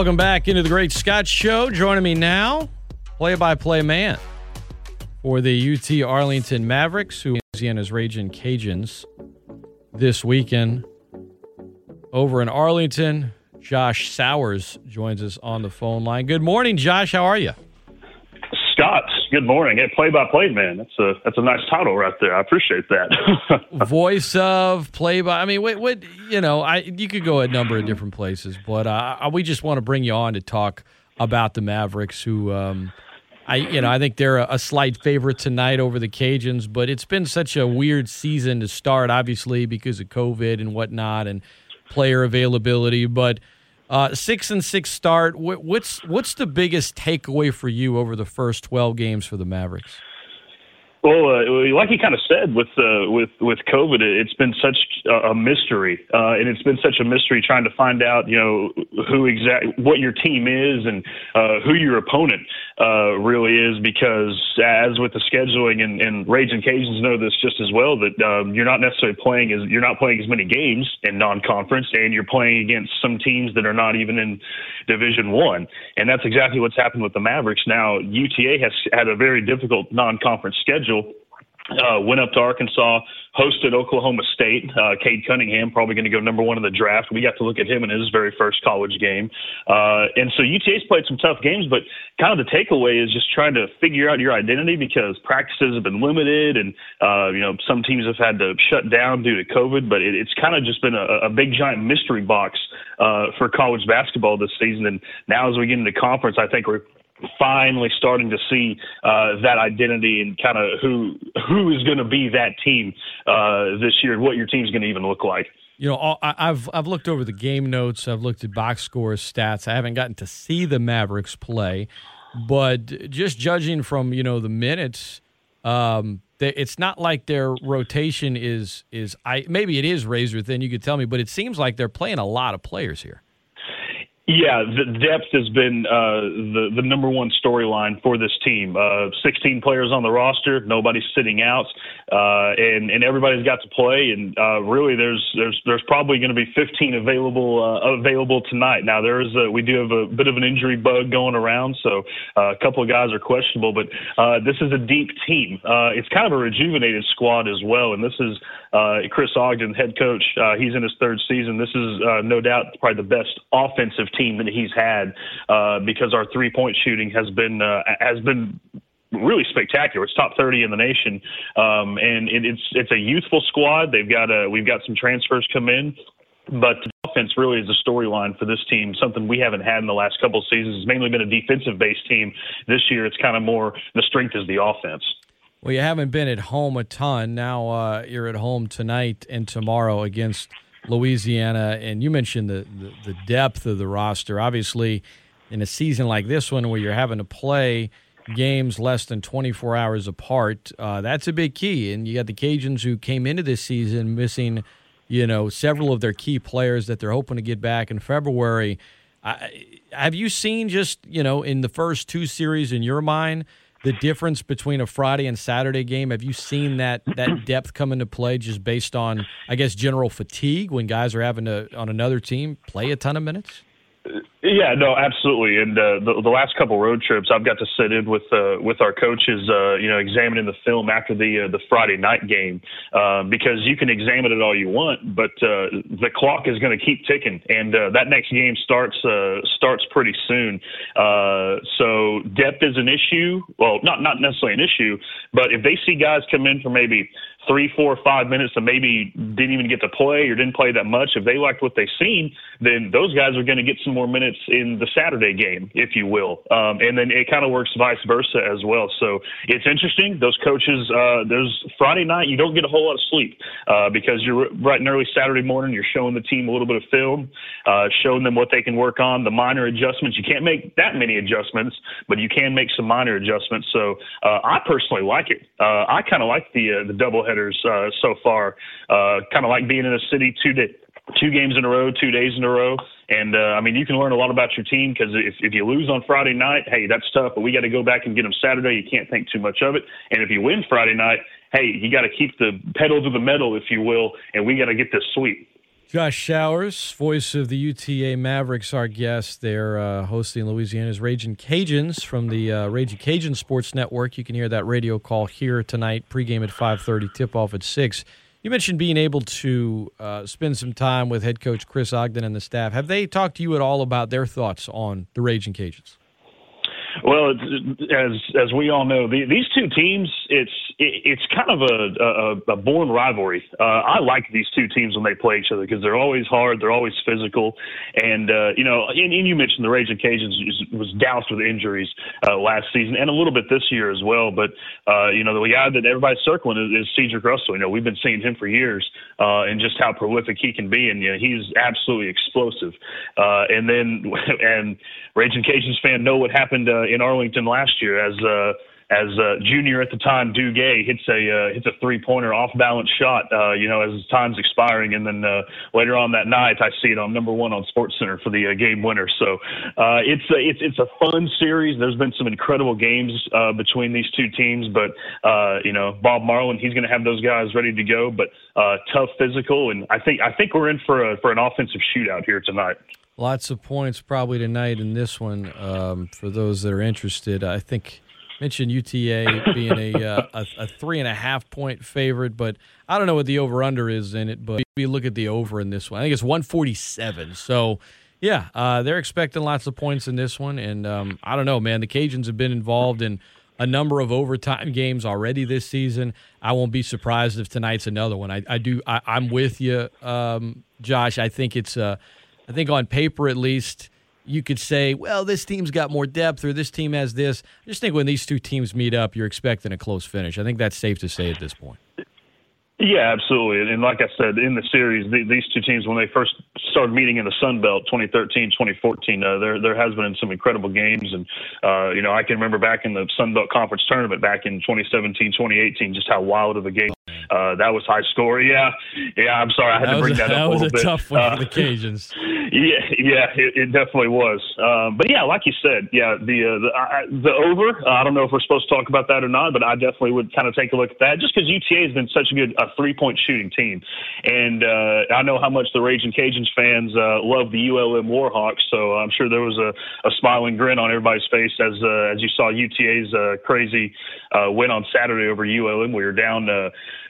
Welcome back into the Great Scott Show. Joining me now, play-by-play man for the UT Arlington Mavericks, who Louisiana's Ragin' Cajuns this weekend over in Arlington. Josh Sours joins us on the phone line. Good morning, Josh. How are you? Scott, good morning. Hey, play-by-play man. That's a nice title right there. I appreciate that. Voice of play-by. I mean, what you know, you could go a number of different places, but we just want to bring you on to talk about the Mavericks, who I think they're a slight favorite tonight over the Cajuns. But it's been such a weird season to start, obviously because of COVID and whatnot, and player availability, but 6-6 start. What's the biggest takeaway for you over the first 12 games for the Mavericks? Well, like you kind of said, with COVID, it's been such a mystery, and it's been such a mystery trying to find out, you know, what your team is and who your opponent really is, because as with the scheduling, and Ragin' Cajuns know this just as well, that you're not playing as many games in non-conference, and you're playing against some teams that are not even in Division I, and that's exactly what's happened with the Mavericks. Now, UTA has had a very difficult non-conference schedule. Went up to Arkansas, hosted Oklahoma State. Cade Cunningham probably going to go number one in the draft. We got to look at him in his very first college game. And so UTA's played some tough games, but kind of the takeaway is just trying to figure out your identity, because practices have been limited, and some teams have had to shut down due to COVID. But it's kind of just been a big giant mystery box for college basketball this season. And now as we get into conference, I think we're finally starting to see that identity and kind of who is going to be that team this year, and what your team's going to even look like. You know, I've looked over the game notes. I've looked at box scores, stats. I haven't gotten to see the Mavericks play, but just judging from, you know, the minutes, it's not like their rotation is maybe it is razor thin. You could tell me, but it seems like they're playing a lot of players here. Yeah, the depth has been the number one storyline for this team. 16 players on the roster, nobody's sitting out, and everybody's got to play. And really, there's probably going to be 15 available tonight. Now, we do have a bit of an injury bug going around, so a couple of guys are questionable. But this is a deep team. It's kind of a rejuvenated squad as well. And this is Chris Ogden, head coach. He's in his third season. This is no doubt probably the best offensive team that he's had, because our three-point shooting has been really spectacular. It's top 30 in the nation, and it's a youthful squad. We've got some transfers come in, but offense really is a storyline for this team, something we haven't had in the last couple of seasons. It's mainly been a defensive-based team. This year, it's kind of more the strength is the offense. Well, you haven't been at home a ton. Now you're at home tonight and tomorrow against Louisiana, and you mentioned the depth of the roster. Obviously, in a season like this one where you're having to play games less than 24 hours apart, that's a big key. And you got the Cajuns, who came into this season missing, you know, several of their key players that they're hoping to get back in February. Have you seen just, you know, in the first two series in your mind, the difference between a Friday and Saturday game? Have you seen that depth come into play just based on, I guess, general fatigue when guys are having to, on another team, play a ton of minutes? Yeah, no, absolutely. And the last couple road trips, I've got to sit in with our coaches, examining the film after the Friday night game, because you can examine it all you want, but the clock is going to keep ticking, and that next game starts pretty soon. So depth is an issue. Well, not necessarily an issue, but if they see guys come in for maybe 3, 4, 5 minutes that maybe didn't even get to play or didn't play that much, if they liked what they seen, then those guys are going to get some more minutes in the Saturday game, if you will. And then it kind of works vice versa as well. So it's interesting. Those coaches, there's Friday night, you don't get a whole lot of sleep, because you're bright and early Saturday morning, you're showing the team a little bit of film, showing them what they can work on, the minor adjustments. You can't make that many adjustments, but you can make some minor adjustments. So I personally like it. I kind of like the doubleheader. So far, kind of like being in a city two games in a row, 2 days in a row. And, I mean, you can learn a lot about your team, because if you lose on Friday night, hey, that's tough, but we got to go back and get them Saturday. You can't think too much of it. And if you win Friday night, hey, you got to keep the pedal to the metal, if you will, and we got to get this sweep. Josh Sours, voice of the UTA Mavericks, our guest. They're hosting Louisiana's Ragin' Cajuns from the Ragin' Cajun Sports Network. You can hear that radio call here tonight, pregame at 5:30, tip-off at 6. You mentioned being able to spend some time with head coach Chris Ogden and the staff. Have they talked to you at all about their thoughts on the Ragin' Cajuns? Well, as we all know, these two teams, it's kind of a born rivalry. I like these two teams when they play each other because they're always hard, they're always physical, and and you mentioned the Ragin' Cajuns was doused with injuries last season and a little bit this year as well. But the guy that everybody's circling is Cedric Russell. You know, we've been seeing him for years and just how prolific he can be, and he's absolutely explosive. And Ragin' Cajuns fan know what happened in Arlington last year as junior at the time, Duguay hits a three-pointer off-balance shot, as his time's expiring. And then later on that night, I see it on #1 on SportsCenter for the game winner. So it's a fun series. There's been some incredible games between these two teams. But, Bob Marlin, he's going to have those guys ready to go. But tough physical. And I think we're in for an offensive shootout here tonight. Lots of points probably tonight in this one for those that are interested. I think mentioned UTA being a 3.5-point favorite, but I don't know what the over-under is in it, but we look at the over in this one. I think it's 147. So, yeah, they're expecting lots of points in this one, and I don't know, man. The Cajuns have been involved in a number of overtime games already this season. I won't be surprised if tonight's another one. I'm with you, Josh. I think on paper, at least, you could say, well, this team's got more depth or this team has this. I just think when these two teams meet up, you're expecting a close finish. I think that's safe to say at this point. Yeah, absolutely. And like I said, in the series, these two teams, when they first started meeting in the Sun Belt, 2013, 2014, there has been some incredible games. And, I can remember back in the Sun Belt Conference Tournament back in 2017, 2018, just how wild of a game. That was high score. Yeah. I'm sorry, I had to bring that up a little bit. That was a tough one for the Cajuns. It definitely was. But yeah, like you said, the over. I don't know if we're supposed to talk about that or not, but I definitely would kind of take a look at that, just because UTA has been such a good three-point shooting team, and I know how much the Ragin' Cajuns fans love the ULM Warhawks. So I'm sure there was a smiling grin on everybody's face as you saw UTA's crazy win on Saturday over ULM. We were down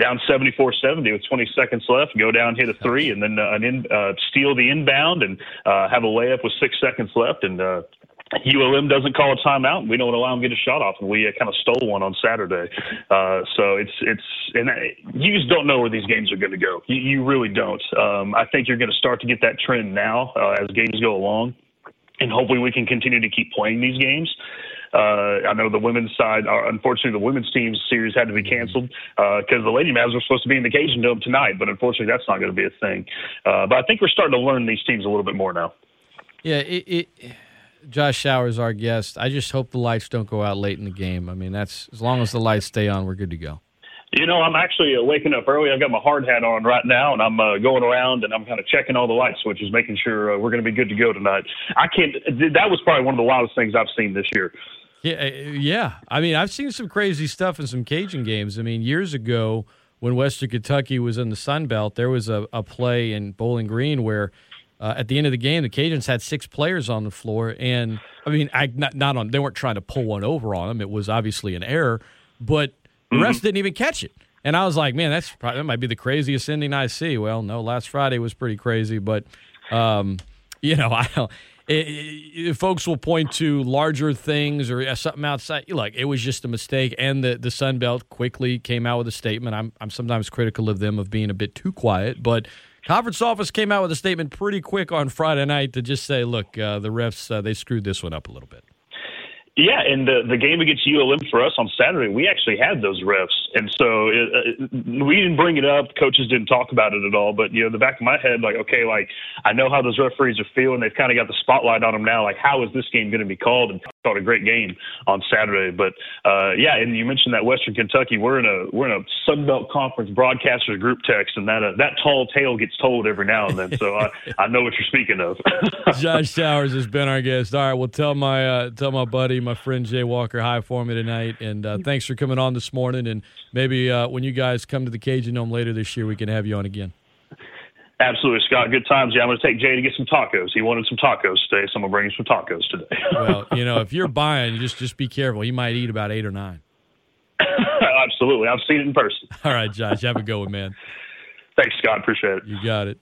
74-70 with 20 seconds left, go down, hit a three, and then steal the inbound and have a layup with 6 seconds left. And ULM doesn't call a timeout. We don't allow them to get a shot off, and we kind of stole one on Saturday. So it's and you just don't know where these games are going to go. You really don't. I think you're going to start to get that trend now as games go along, and hopefully we can continue to keep playing these games. I know the women's side, unfortunately, the women's team series had to be canceled because the Lady Mavs were supposed to be in the Cajun Dome tonight, but unfortunately that's not going to be a thing. But I think we're starting to learn these teams a little bit more now. Yeah, Josh Sours, our guest. I just hope the lights don't go out late in the game. I mean, that's as long as the lights stay on, we're good to go. You know, I'm actually waking up early. I've got my hard hat on right now, and I'm going around, and I'm kind of checking all the light switches, making sure we're going to be good to go tonight. That was probably one of the wildest things I've seen this year. Yeah. I mean, I've seen some crazy stuff in some Cajun games. I mean, years ago when Western Kentucky was in the Sun Belt, there was a play in Bowling Green where at the end of the game, the Cajuns had 6 players on the floor. And, I mean, they weren't trying to pull one over on them. It was obviously an error. But the refs didn't even catch it. And I was like, man, that might be the craziest ending I see. Well, no, last Friday was pretty crazy. But, I don't – folks will point to larger things or something outside. Like, it was just a mistake, and the Sun Belt quickly came out with a statement. I'm sometimes critical of them of being a bit too quiet, but Conference Office came out with a statement pretty quick on Friday night to just say, look, the refs, they screwed this one up a little bit. Yeah, and the game against ULM for us on Saturday, we actually had those refs. And so we didn't bring it up. Coaches didn't talk about it at all. But, the back of my head, I know how those referees are feeling. They've kind of got the spotlight on them now. Like, how is this game going to be called? And called a great game on Saturday. But, and you mentioned that Western Kentucky, we're in a Sun Belt Conference broadcasters group text, and that tall tale gets told every now and then. So I know what you're speaking of. Josh Sours has been our guest. All right, well, tell my buddy, my friend Jay Walker, hi for me tonight, and thanks for coming on this morning. And maybe when you guys come to the Cajun Dome later this year, we can have you on again. Absolutely, Scott. Good times. Yeah, I'm going to take Jay to get some tacos. He wanted some tacos today, so I'm going to bring him some tacos today. Well, you know, if you're buying, just be careful. You might eat about 8 or 9. Absolutely. I've seen it in person. All right, Josh. Have a good one, man. Thanks, Scott. Appreciate it. You got it.